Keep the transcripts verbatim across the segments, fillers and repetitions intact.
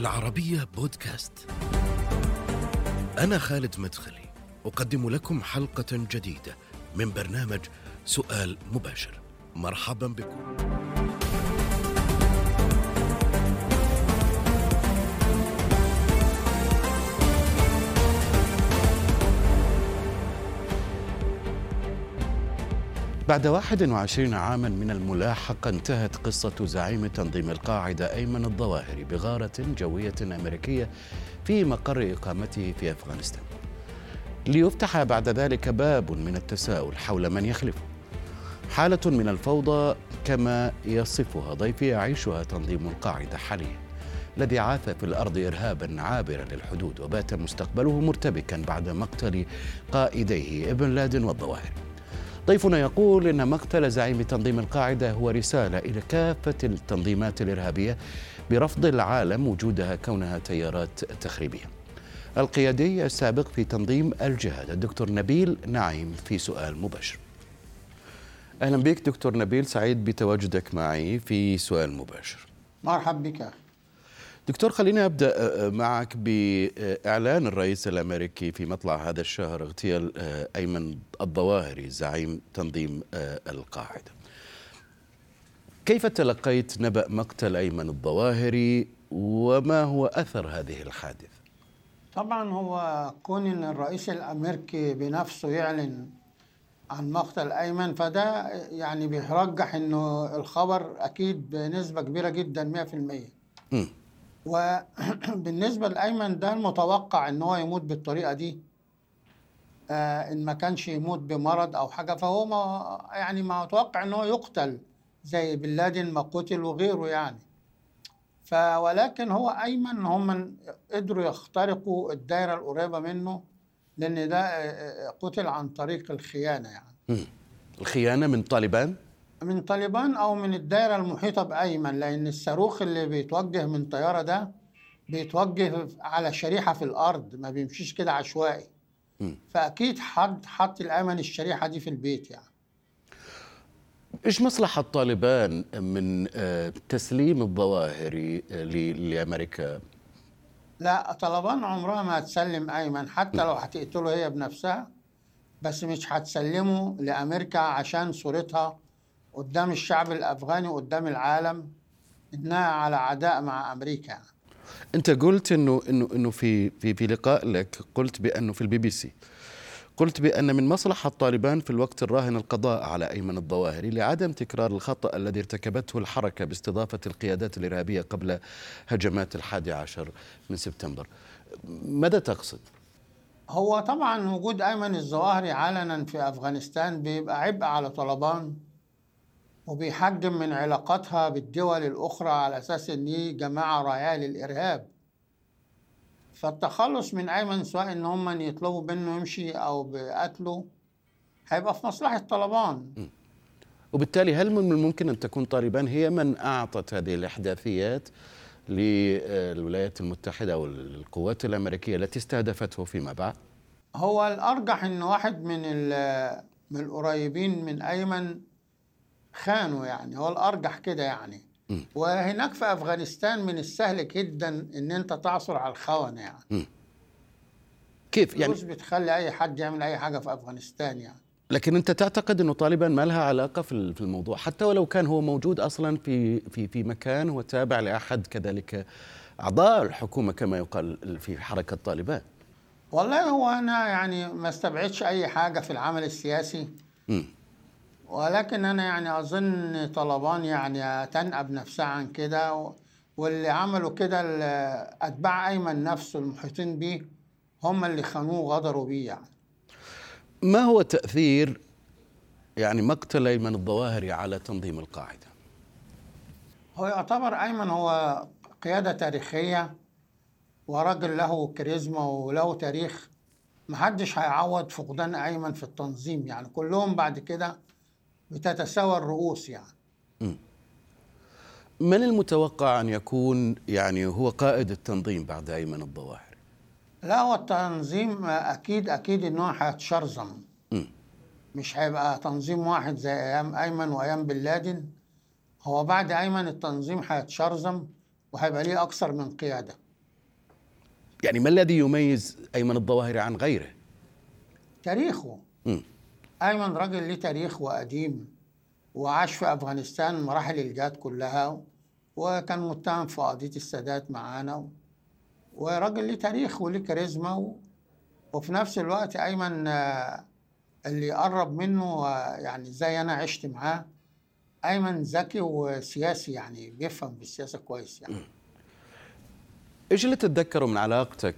العربية بودكاست. أنا خالد مدخلي، أقدم لكم حلقة جديدة من برنامج سؤال مباشر. مرحبا بكم. بعد واحد وعشرين عاماً من الملاحقة انتهت قصة زعيم تنظيم القاعدة أيمن الظواهري بغارة جوية أمريكية في مقر إقامته في أفغانستان، ليفتح بعد ذلك باب من التساؤل حول من يخلفه. حالة من الفوضى كما يصفها ضيفي يعيشها تنظيم القاعدة حالياً، الذي عاث في الأرض إرهاباً عابراً للحدود، وبات مستقبله مرتبكاً بعد مقتل قائديه ابن لادن والظواهري. ضيفنا يقول إن مقتل زعيم تنظيم القاعدة هو رسالة إلى كافة التنظيمات الإرهابية برفض العالم وجودها كونها تيارات تخريبية. القيادي السابق في تنظيم الجهاد الدكتور نبيل نعيم في سؤال مباشر. أهلا بك دكتور نبيل، سعيد بتواجدك معي في سؤال مباشر. مرحبا بك أخي دكتور. خلينا أبدأ معك بإعلان الرئيس الأمريكي في مطلع هذا الشهر اغتيال أيمن الظواهري زعيم تنظيم القاعدة. كيف تلقيت نبأ مقتل أيمن الظواهري وما هو أثر هذه الحادثة؟ طبعا هو كون الرئيس الأمريكي بنفسه يعلن عن مقتل أيمن فده يعني بيرجح أنه الخبر أكيد بنسبة كبيرة جدا مئة بالمئة. م. وبالنسبة لأيمن ده المتوقع إن هو يموت بالطريقة دي، آه إن ما كانش يموت بمرض أو حاجة، فهو ما يعني ما أتوقع إن هو يقتل زي بن لادن ما قتل وغيره يعني. فولكن هو أيمن هم قدروا يخترقوا الدائرة القريبة منه، لأن ده قتل عن طريق الخيانة يعني. الخيانة من طالبان؟ من طالبان أو من الدائرة المحيطة بأيمن، لأن الصاروخ اللي بيتوجه من طيارة ده بيتوجه على شريحة في الأرض، ما بيمشيش كده عشوائي. م. فأكيد حد حط الأيمن الشريحة دي في البيت يعني. إيش مصلحة طالبان من تسليم الظواهري لأمريكا؟ لا، طالبان عمرها ما هتسلم أيمن، حتى لو هتقتله هي بنفسها، بس مش هتسلمه لأمريكا عشان صورتها قدام الشعب الأفغاني قدام العالم إنها على عداء مع أمريكا. أنت قلت إنه إنه إنه في في في لقاء لك، قلت بأنه في البي بي سي، قلت بأن من مصلحة طالبان في الوقت الراهن القضاء على أيمن الظواهري لعدم تكرار الخطأ الذي ارتكبته الحركة باستضافة القيادات الإرهابية قبل هجمات الحادي عشر من سبتمبر. ماذا تقصد؟ هو طبعا وجود أيمن الظواهري علنا في أفغانستان بيبقى عبء على طالبان، وبيحجم من علاقاتها بالدول الأخرى على أساس أن هي جماعة راعية للإرهاب. فالتخلص من أيمن سواء أن هم يطلبوا منه يمشي أو بقتله هيبقى في مصلحة طالبان. وبالتالي هل من الممكن أن تكون طالبان هي من أعطت هذه الإحداثيات للولايات المتحدة أو القوات الأمريكية التي استهدفته فيما بعد؟ هو الأرجح أن واحد من من القريبين من أيمن خانوا يعني، هو الأرجح كده يعني. م. وهناك في أفغانستان من السهل جدا أن أنت تعثر على الخونة يعني. م. كيف يعني؟ الفلوس بتخلي أي حد يعمل أي حاجة في أفغانستان يعني. لكن أنت تعتقد أنه طالبا ما لها علاقة في الموضوع، حتى ولو كان هو موجود أصلا في في في مكان وتابع لأحد كذلك أعضاء الحكومة كما يقال في حركة طالبان؟ والله هو أنا يعني ما استبعدش أي حاجة في العمل السياسي. م. ولكن أنا يعني أظن طالبان يعني تنأب نفسها عن كده، واللي عملوا كده أتباع أيمن نفسه المحيطين به هم اللي خانوه وغدروا به يعني. ما هو تأثير يعني مقتل أيمن الظواهري على تنظيم القاعدة؟ هو يعتبر أيمن هو قيادة تاريخية ورجل له كاريزما وله تاريخ، محدش هيعوض فقدان أيمن في التنظيم يعني، كلهم بعد كده بتتساوى الرؤوس يعني. م. من المتوقع أن يكون يعني هو قائد التنظيم بعد أيمن الظواهري؟ لا، هو التنظيم أكيد أكيد أنه هيتشرذم، مش هيبقى تنظيم واحد زي أيام أيمن وأيام بن لادن. هو بعد أيمن التنظيم هيتشرذم وهيبقى ليه أكثر من قيادة. يعني ما الذي يميز أيمن الظواهري عن غيره؟ تاريخه. م. أيمن رجل له تاريخ وقديم، وعاش في أفغانستان مراحل الجهاد كلها، وكان متهم في قضية السادات معانا، وراجل له تاريخ وله كاريزما. وفي نفس الوقت أيمن اللي قرب منه يعني زي أنا عشت معاه، أيمن ذكي وسياسي، يعني بيفهم بالسياسة كويس. يعني إيش اللي تتذكره من علاقتك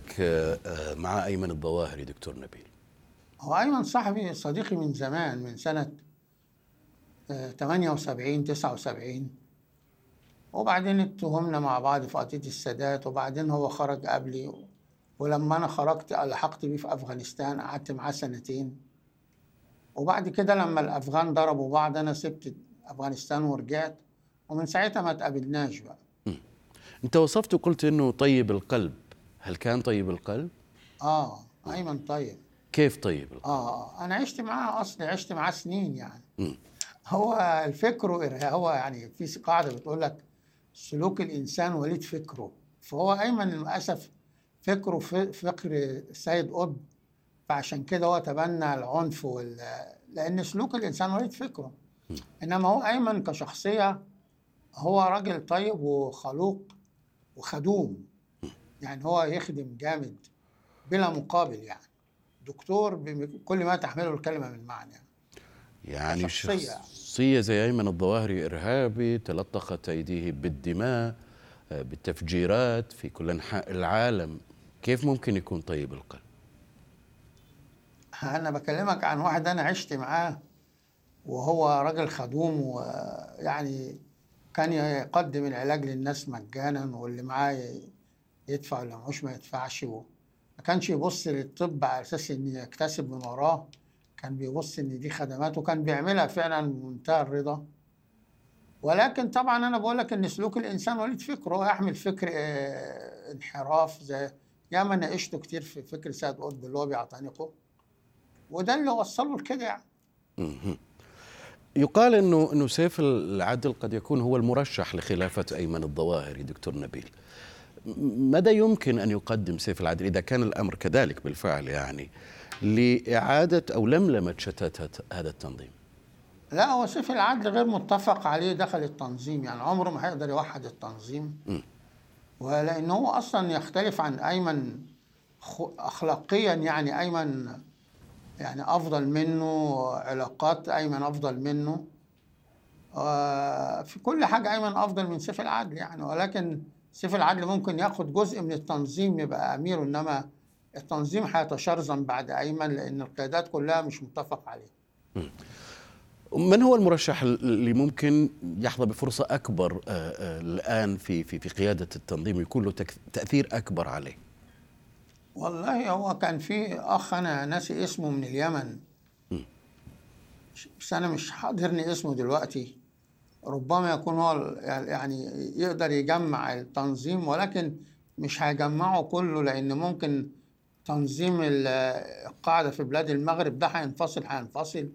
مع أيمن الظواهري دكتور نبيل؟ هو أيمن صاحبي صديقي من زمان، من سنة ثمانية وسبعين تسعة وسبعين، وبعدين اتهمنا مع بعض في قضية السادات، وبعدين هو خرج قبلي، ولما أنا خرجت ألحقت بيه في أفغانستان، قعدت معاه سنتين. وبعد كده لما الأفغان ضربوا بعض أنا سبت أفغانستان ورجعت، ومن ساعتها ما تقابلناش بقى. م. أنت وصفت وقلت إنه طيب القلب، هل كان طيب القلب؟ آه أيمن طيب. كيف طيب القلب؟ آه أنا عشت معاه أصلي، عشت معاه سنين يعني. م. هو الفكر هو يعني في قاعدة بتقول لك سلوك الإنسان وليد فكره، فهو أيمن للأسف فكره فكر سيد قطب، فعشان كده هو تبنى العنف وال... لأن سلوك الإنسان وليد فكره. إنما هو أيمن كشخصية هو راجل طيب وخلوق وخدوم، يعني هو يخدم جامد بلا مقابل، يعني دكتور بكل ما تحمله الكلمة من معنى. يعني شخصية. شخصية زي أيمن الظواهري إرهابي تلطخت أيديه بالدماء بالتفجيرات في كل أنحاء العالم، كيف ممكن يكون طيب القلب؟ أنا بكلمك عن واحد أنا عشت معاه، وهو راجل خدوم، ويعني كان يقدم العلاج للناس مجانا، واللي معاه يدفع واللي معهوش ما يدفعش، ما كانش يبص للطب على أساس إن يكتسب من وراه، كان بيبص ان دي خدمات وكان بيعملها فعلا بمنتهى الرضا. ولكن طبعا انا بقول لك ان سلوك الانسان وليد فكره، هو يحمل فكر انحراف زي ياما ناقشته كتير في فكر سيد قطب اللي هو بيعتنقه، وده اللي وصله لكده يعني. يقال انه انه سيف العدل قد يكون هو المرشح لخلافه ايمن الظواهري دكتور نبيل، ماذا يمكن ان يقدم سيف العدل اذا كان الامر كذلك بالفعل يعني لإعادة أو لملمة شتات هذا التنظيم؟ لا، هو سيف العدل غير متفق عليه دخل التنظيم، يعني عمره ما هيقدر يوحد التنظيم، ولأنه هو أصلا يختلف عن أيمن أخلاقيا. يعني أيمن يعني أفضل منه، علاقات أيمن أفضل منه في كل حاجة، أيمن أفضل من سيف العدل يعني. ولكن سيف العدل ممكن ياخد جزء من التنظيم يبقى أميره، إنما التنظيم هيتشرذم بعد أيمن لأن القيادات كلها مش متفق عليها. من هو المرشح اللي ممكن يحظى بفرصة أكبر الآن في في في قيادة التنظيم يكون له تأثير أكبر عليه؟ والله هو كان في أخ أنا ناسي اسمه من اليمن، بس أنا مش حاضرني اسمه دلوقتي، ربما يكون هو يعني يقدر يجمع التنظيم، ولكن مش هيجمعه كله لأن ممكن تنظيم القاعدة في بلاد المغرب ده هينفصل هينفصل.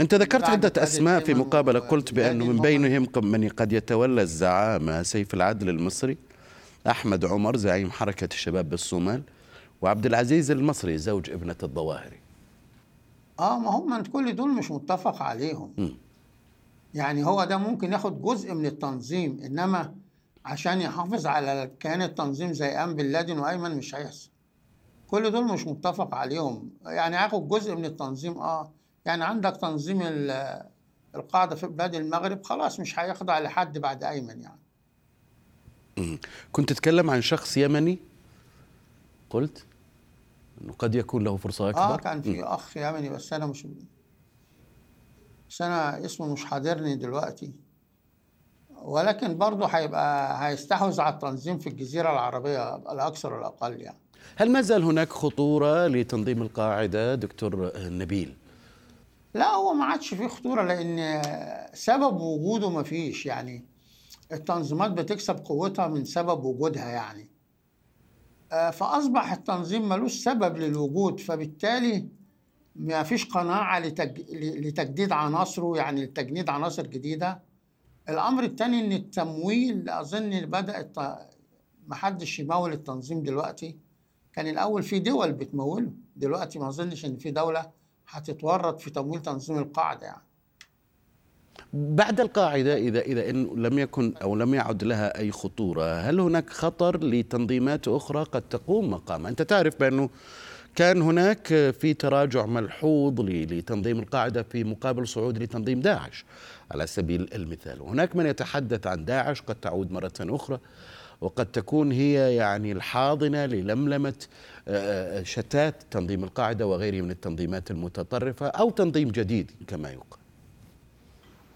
أنت ذكرت عدة أسماء في مقابلة، قلت بأنه من بينهم من قد يتولى الزعامة سيف العدل المصري، أحمد عمر زعيم حركة الشباب بالصومال، وعبد العزيز المصري زوج ابنة الظواهري. آه ما هم كل دول مش متفق عليهم. م. يعني هو ده ممكن ياخد جزء من التنظيم، إنما عشان يحافظ على كيان التنظيم زي أم بن لادن وأيمن مش هيحصل. كل دول مش متفق عليهم، يعني هاخد جزء من التنظيم. اه يعني عندك تنظيم القاعدة في بلاد المغرب خلاص مش هيخضع لحد بعد أيمن يعني. كنت تتكلم عن شخص يمني قلت انه قد يكون له فرصة أكبر. اه كان في أخ يمني بس أنا مش بس أنا اسمه مش حاضرني دلوقتي، ولكن برضه هيبقى هيستحوذ على التنظيم في الجزيرة العربية الأكثر والأقل يعني. هل ما زال هناك خطورة لتنظيم القاعدة دكتور نبيل؟ لا هو ما عادش فيه خطورة لأن سبب وجوده ما فيش، يعني التنظيمات بتكسب قوتها من سبب وجودها يعني، فأصبح التنظيم ملوش سبب للوجود، فبالتالي ما فيش قناعة لتجديد عناصره يعني لتجنيد عناصر جديدة. الأمر الثاني إن التمويل أظن بدأ ما حدش يمول التنظيم دلوقتي، كان الأول في دول بتموله، دلوقتي ما أظنش إن في دولة هتتورط في تمويل تنظيم القاعدة يعني. بعد القاعدة إذا إذا إن لم يكن أو لم يعد لها أي خطورة، هل هناك خطر لتنظيمات أخرى قد تقوم مقامها؟ أنت تعرف بأنه كان هناك في تراجع ملحوظ لتنظيم القاعدة في مقابل صعود لتنظيم داعش على سبيل المثال، وهناك من يتحدث عن داعش قد تعود مرة أخرى وقد تكون هي يعني الحاضنة للملمة شتات تنظيم القاعدة وغيره من التنظيمات المتطرفة أو تنظيم جديد كما يقال.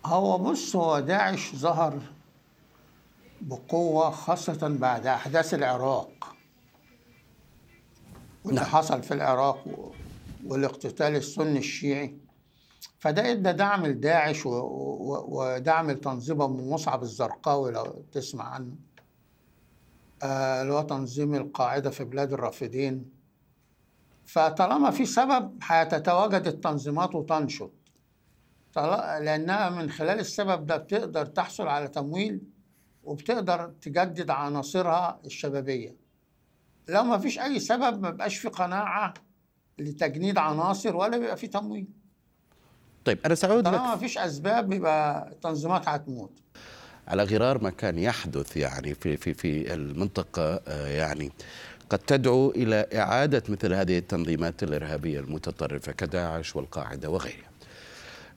هو بص، هو داعش ظهر بقوة خاصة بعد أحداث العراق واللي حصل في العراق والاقتتال السني الشيعي، فده ادى دعم لداعش ودعم لتنظيم أبو مصعب الزرقاوي لو تسمع عنه، اللي هو تنظيم القاعدة في بلاد الرافدين. فطالما في سبب هتتواجد التنظيمات وتنشط، لأنها من خلال السبب ده بتقدر تحصل على تمويل وبتقدر تجدد عناصرها الشبابية. لو ما فيش أي سبب ما بقاش في قناعة لتجنيد عناصر ولا بيبقى في تمويل. طيب أنا سأعود لك، طالما ما فيش أسباب بيبقى التنظيمات هتموت. على غرار ما كان يحدث يعني في في في المنطقة، يعني قد تدعو إلى إعادة مثل هذه التنظيمات الإرهابية المتطرفة كداعش والقاعدة وغيرها.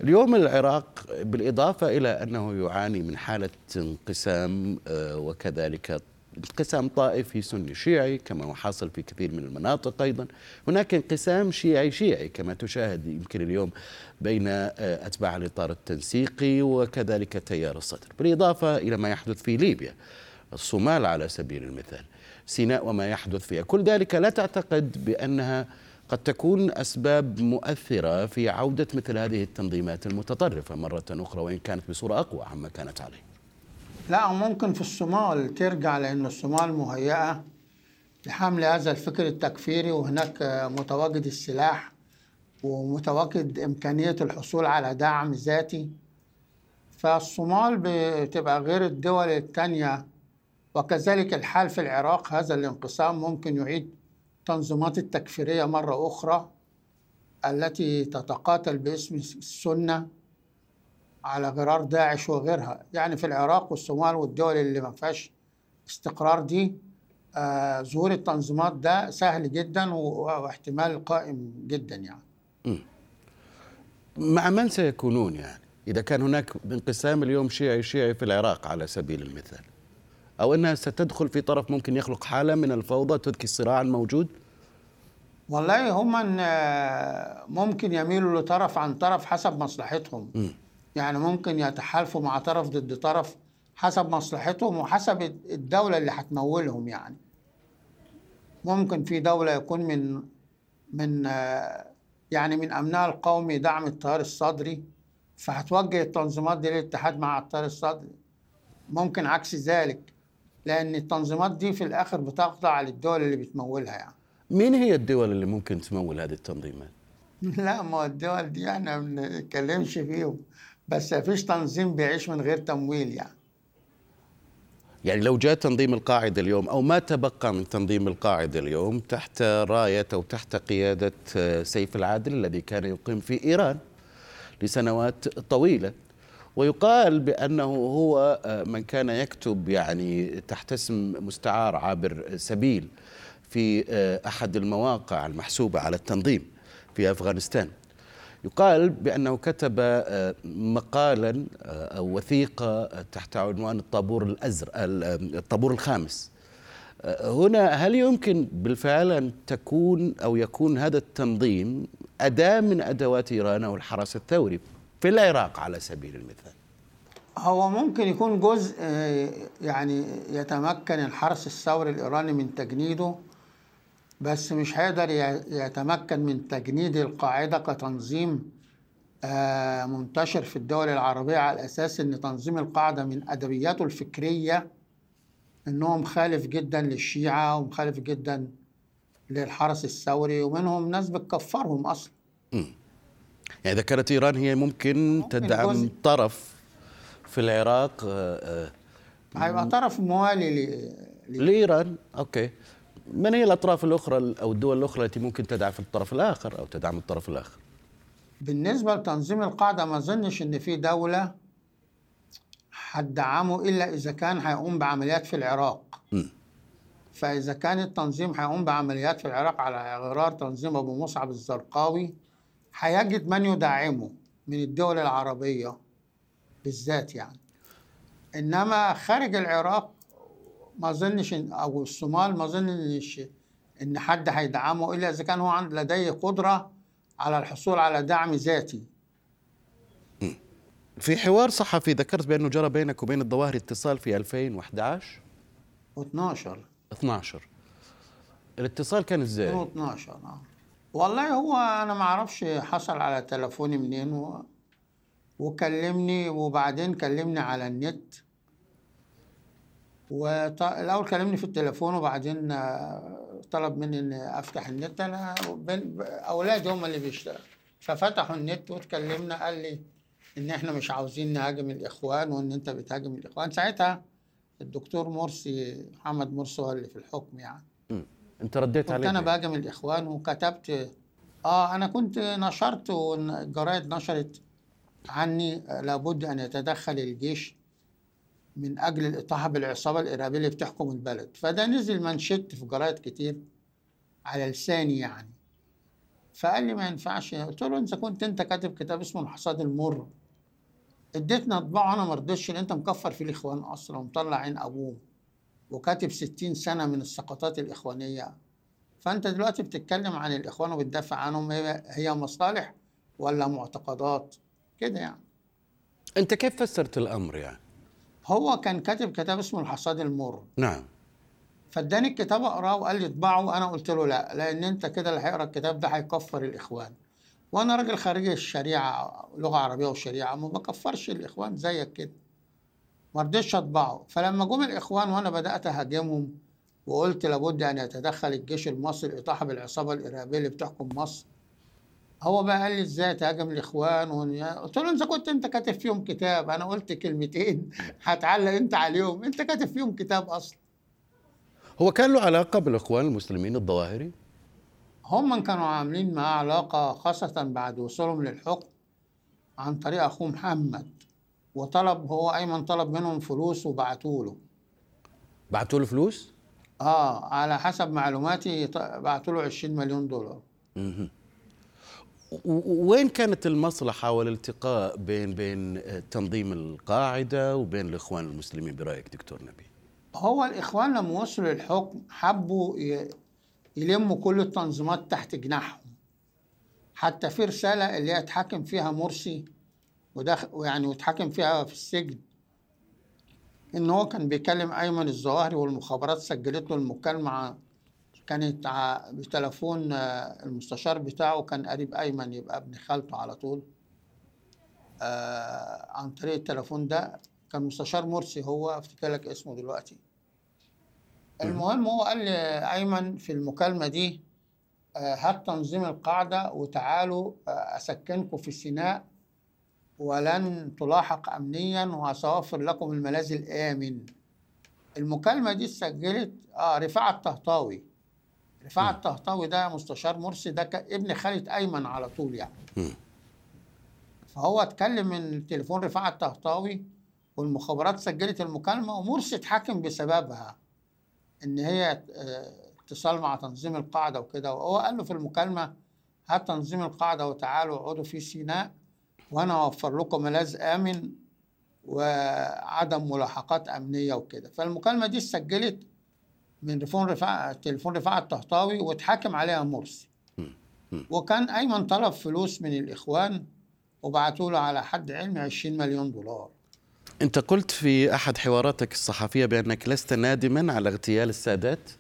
اليوم العراق بالإضافة إلى أنه يعاني من حالة انقسام وكذلك انقسام طائفي سني شيعي كما هو حاصل في كثير من المناطق، أيضا هناك انقسام شيعي شيعي كما تشاهد يمكن اليوم بين أتباع الإطار التنسيقي وكذلك تيار الصدر، بالإضافة إلى ما يحدث في ليبيا الصومال على سبيل المثال، سيناء وما يحدث فيها. كل ذلك لا تعتقد بأنها قد تكون أسباب مؤثرة في عودة مثل هذه التنظيمات المتطرفة مرة أخرى وإن كانت بصورة أقوى عما كانت عليه؟ لا، ممكن في الصومال ترجع، لأن الصومال مهيئة لحمل هذا الفكر التكفيري، وهناك متواجد السلاح ومتواجد إمكانية الحصول على دعم ذاتي. فالصومال بتبقى غير الدول التانية، وكذلك الحال في العراق. هذا الانقسام ممكن يعيد التنظيمات التكفيرية مرة أخرى التي تتقاتل باسم السنة على غرار داعش وغيرها. يعني في العراق والصومال والدول اللي ما فيهاش استقرار دي آه ظهور التنظيمات ده سهل جدا واحتمال قائم جدا يعني. مع من سيكونون يعني إذا كان هناك انقسام اليوم شيعي شيعي في العراق على سبيل المثال، أو أنها ستدخل في طرف ممكن يخلق حالة من الفوضى تذكي الصراع الموجود؟ والله هما ممكن يميلوا لطرف عن طرف حسب مصلحتهم. م. يعني ممكن يتحالفوا مع طرف ضد طرف حسب مصلحتهم وحسب الدولة اللي هتمولهم. يعني ممكن في دولة يكون من من يعني من أمنها القومي دعم التيار الصدري، فهتوجه التنظيمات دي للاتحاد مع التيار الصدري. ممكن عكس ذلك، لأن التنظيمات دي في الآخر بتخضع للدول اللي بتمولها يعني. مين هي الدول اللي ممكن تمول هذه التنظيمات؟ لا، ما الدول دي احنا ما بنتكلمش فيهم، بس مفيش تنظيم بيعيش من غير تمويل يعني. يعني لو جاء تنظيم القاعدة اليوم أو ما تبقى من تنظيم القاعدة اليوم تحت راية أو تحت قيادة سيف العدل الذي كان يقيم في إيران لسنوات طويلة، ويقال بأنه هو من كان يكتب يعني تحت اسم مستعار عابر سبيل في أحد المواقع المحسوبة على التنظيم في أفغانستان، يقال بأنه كتب مقالا أو وثيقة تحت عنوان الطابور الأزرق، الطابور الخامس. هنا هل يمكن بالفعل أن تكون أو يكون هذا التنظيم أداة من أدوات إيران أو الحرس الثوري في العراق على سبيل المثال؟ هو ممكن يكون جزء يعني يتمكن الحرس الثوري الإيراني من تجنيده، بس مش هيقدر يتمكن من تجنيد القاعدة كتنظيم منتشر في الدول العربية، على أساس أن تنظيم القاعدة من أدبياته الفكرية أنه مخالف جدا للشيعة ومخالف جدا للحرس الثوري، ومنهم ناس بتكفرهم أصلا. م. يعني إذا كانت إيران هي ممكن, ممكن تدعم جزء. طرف في العراق هيبقى طرف موالي ل... لإيران. أوكي، من هي الأطراف الأخرى أو الدول الأخرى التي ممكن تدعم الطرف الآخر أو تدعم الطرف الآخر؟ بالنسبة لتنظيم القاعدة ما أظنش إن في دولة هتدعمه إلا إذا كان هيقوم بعمليات في العراق. م. فإذا كان التنظيم هيقوم بعمليات في العراق على غرار تنظيم أبو مصعب الزرقاوي هيجد من يدعمه من الدول العربية بالذات يعني. إنما خارج العراق ما أظنش أو الصومال ما أظنش إن حد هيدعمه إلا إذا كان هو عند لديه قدرة على الحصول على دعم ذاتي. في حوار صحفي ذكرت بأنه جرى بينك وبين الظواهري اتصال في ألفين وأحد عشر واثناشر اثناشر الاتصال كان ازاي؟ اثناشر نعم. والله هو أنا ما اعرفش حصل على تلفوني منين و... وكلمني وبعدين كلمني على النت. والأول كلمني في التليفون وبعدين طلب مني إن أفتح النت. أنا أولادي هم اللي بيشتغلوا ففتحوا النت وتكلمنا. قال لي إن إحنا مش عاوزين نهاجم الإخوان وإن أنت بتهاجم الإخوان. ساعتها الدكتور مرسي محمد مرسي هو اللي في الحكم يعني. م. أنت رديت عليه؟ كنت أنا بهاجم الإخوان وكتبت آه أنا كنت نشرت والجرايد نشرت عني لابد أن يتدخل الجيش من أجل الإطاحة بالعصابة الإرهابية اللي بتحكم البلد. فده نزل منشط في جرايد كتير على لساني يعني. فقال لي ما ينفعش. قلت له إذا كنت أنت كاتب كتاب اسمه الحصاد المر اديتنا طباعه أنا ما رضيتش إن أنت مكفر في الإخوان أصلا ومطلع عين أبوه وكاتب ستين سنة من السقطات الإخوانية. فأنت دلوقتي بتتكلم عن الإخوان وبتدافع عنهم. هي مصالح ولا معتقدات كده يعني؟ أنت كيف فسرت الأمر يعني؟ هو كان كاتب كتاب اسمه الحصاد المر. نعم. فاداني الكتاب اقراه وقال لي اطبعه. انا قلت له لا، لان انت كده اللي هيقرا الكتاب ده هيكفر الاخوان وانا راجل خريج الشريعه لغه عربيه وشريعه ما بكفرش الاخوان زيك كده. ما رضيتش اطبعه. فلما جم الاخوان وانا بدات اهاجمهم وقلت لابد ان يتدخل الجيش المصري الاطاحه بالعصابه الارهابيه اللي بتحكم مصر، هو بقى قال لي ازاي تهاجم الاخوان؟ قلت له اذا كنت انت كاتب فيهم كتاب. انا قلت كلمتين هتعلق انت عليهم. انت كاتب فيهم كتاب اصلا. هو كان له علاقه بالاخوان المسلمين الظواهري؟ هم كانوا عاملين معاه علاقه خاصه بعد وصولهم للحكم عن طريق اخوه محمد. وطلب هو ايمن طلب منهم فلوس وبعتوا له. بعتوا له فلوس؟ اه على حسب معلوماتي بعتوا له عشرين مليون دولار. اها. وين كانت المصلحة والالتقاء بين بين تنظيم القاعدة وبين الإخوان المسلمين برأيك دكتور نبيل؟ هو الإخوان لما وصلوا للحكم حبوا يلموا كل التنظيمات تحت جناحهم. حتى في رسالة اللي اتحاكم فيها مرسي ويعني واتحاكم فيها في السجن إن هو كان بيكلم أيمن الظواهري والمخابرات سجلت له المكالمة. كانت بتلفون المستشار بتاعه كان قريب أيمن يبقى ابن خالته على طول. آه عن طريق التلفون ده كان مستشار مرسي هو افتكر لك اسمه دلوقتي. المهم هو قال لأيمن في المكالمة دي آه هات تنظيم القاعدة وتعالوا آه أسكنكم في سيناء ولن تلاحق أمنيا وسأوفر لكم الملاذ الآمن. المكالمة دي اتسجلت آه رفعت الطهطاوي. رفعت الطهطاوي ده مستشار مرسي ده ابن خالة أيمن على طول يعني. م. فهو اتكلم من تليفون رفعت الطهطاوي والمخابرات سجلت المكالمة ومرسي اتحاكم بسببها إن هي اتصال مع تنظيم القاعدة وكده. وهو قال له في المكالمة هات تنظيم القاعدة وتعالوا اقعدوا في سيناء وأنا أوفر لكم ملاذ آمن وعدم ملاحقات أمنية وكده. فالمكالمة دي اتسجلت من تليفون رفع تليفون رفعت الطهطاوي واتحاكم عليها مرسي. وكان ايمن طلب فلوس من الاخوان وبعتوا له على حد علمي عشرين مليون دولار. انت قلت في احد حواراتك الصحفيه بانك لست نادما على اغتيال السادات؟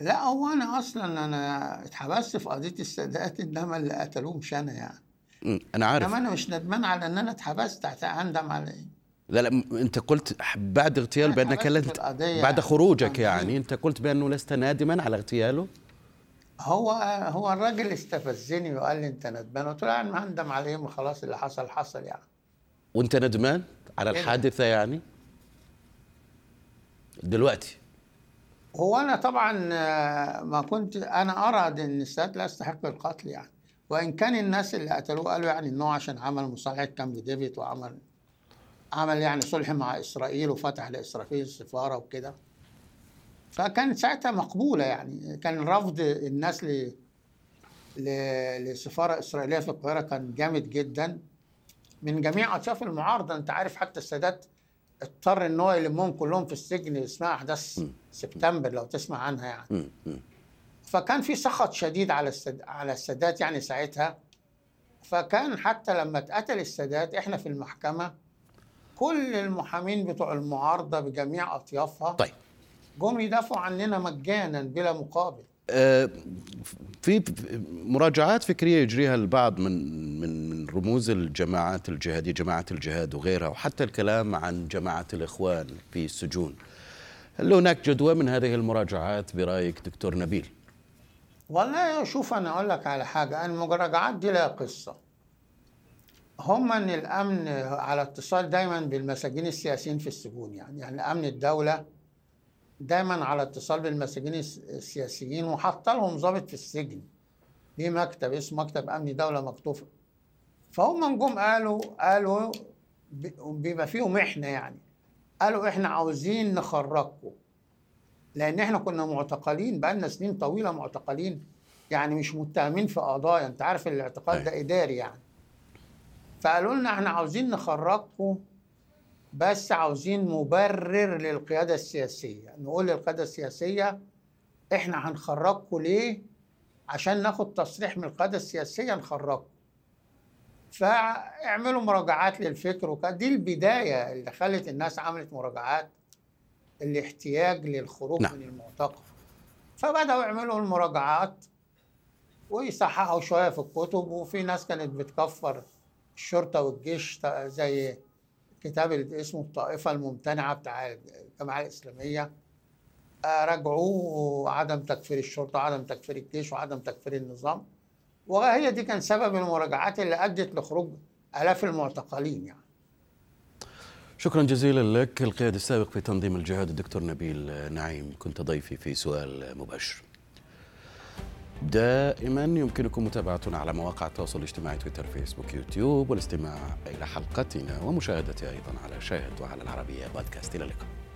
لا هو انا اصلا انا اتحبست في قضيه السادات انما اللي قتلوه مش انا يعني. م. انا عارف. انما انا مش ندمان على ان انا اتحبست. هندم على ايه؟ لا لا انت قلت بعد اغتيال بانك لست بعد خروجك يعني انت قلت بانه لست نادما على اغتياله. هو هو الراجل استفزني وقال لي انت ندمان. قلت له انا هندم عليه وخلاص اللي حصل حصل يعني. وانت ندمان على الحادثه يعني دلوقتي؟ هو أنا طبعا ما كنت أنا أرى أن السادات لا يستحق القتل يعني، وإن كان الناس اللي قتلوه قالوا يعني أنه عشان عمل مصالحة كامب ديفيد وعمل عمل يعني صلح مع إسرائيل وفتح لإسرائيل السفارة وكده، فكانت ساعتها مقبولة يعني. كان رفض الناس ل للسفارة الإسرائيلية في القاهرة كان جامد جدا من جميع أطياف المعارضة. أنت عارف حتى السادات اضطر إن هو يلمهم كلهم في السجن، اسمها أحداث سبتمبر لو تسمع عنها يعني. فكان في سخط شديد على على السادات يعني ساعتها. فكان حتى لما اتقتل السادات إحنا في المحكمة كل المحامين بتوع المعارضة بجميع أطيافها طيب جم يدافعوا عننا مجانا بلا مقابل. في مراجعات فكرية يجريها البعض من من من رموز الجماعات الجهادية، جماعة الجهاد وغيرها، وحتى الكلام عن جماعة الإخوان في السجون. هل هناك جدوى من هذه المراجعات برأيك دكتور نبيل؟ والله شوف أنا أقول لك على حاجة، المراجعات دي لها قصة. هم أن الأمن على اتصال دايما بالمساجين السياسيين في السجون يعني، يعني أمن الدولة دايما على اتصال بالمساجين السياسيين، وحط لهم ضابط في السجن ليه مكتب اسمه مكتب امن دوله مكتوفه. فهم جم قالوا قالوا بما فيهم احنا يعني، قالوا احنا عاوزين نخرجكم لان احنا كنا معتقلين بقالنا سنين طويله، معتقلين يعني مش متهمين في قضايا، انت عارف الاعتقال ده اداري يعني. فقالوا لنا احنا عاوزين نخرجكم بس عاوزين مبرر للقيادة السياسية، نقول للقيادة السياسية احنا هنخرجكم ليه؟ عشان ناخد تصريح من القيادة السياسية نخرجكم. فاعملوا مراجعات للفكر، وكانت دي البداية اللي خلت الناس عملت مراجعات الاحتياج للخروج نعم. من المعتقل. فبدأوا يعملوا المراجعات ويصححوا شوية في الكتب، وفي ناس كانت بتكفر الشرطة والجيش زي كتاب اسمه الطائفة الممتنعة بتاع الجماعة الإسلامية، راجعوه عدم تكفير الشرطة وعدم تكفير الجيش وعدم تكفير النظام. وهي دي كان سبب المراجعات اللي أدت لخروج آلاف المعتقلين يعني. شكرا جزيلا لك القائد السابق في تنظيم الجهاد الدكتور نبيل نعيم، كنت ضيفي في سؤال مباشر. دائما يمكنكم متابعتنا على مواقع التواصل الاجتماعي تويتر فيسبوك يوتيوب، والاستماع إلى حلقتنا ومشاهدتها أيضا على شاهد وعلى العربية بودكاست. إلى اللقاء.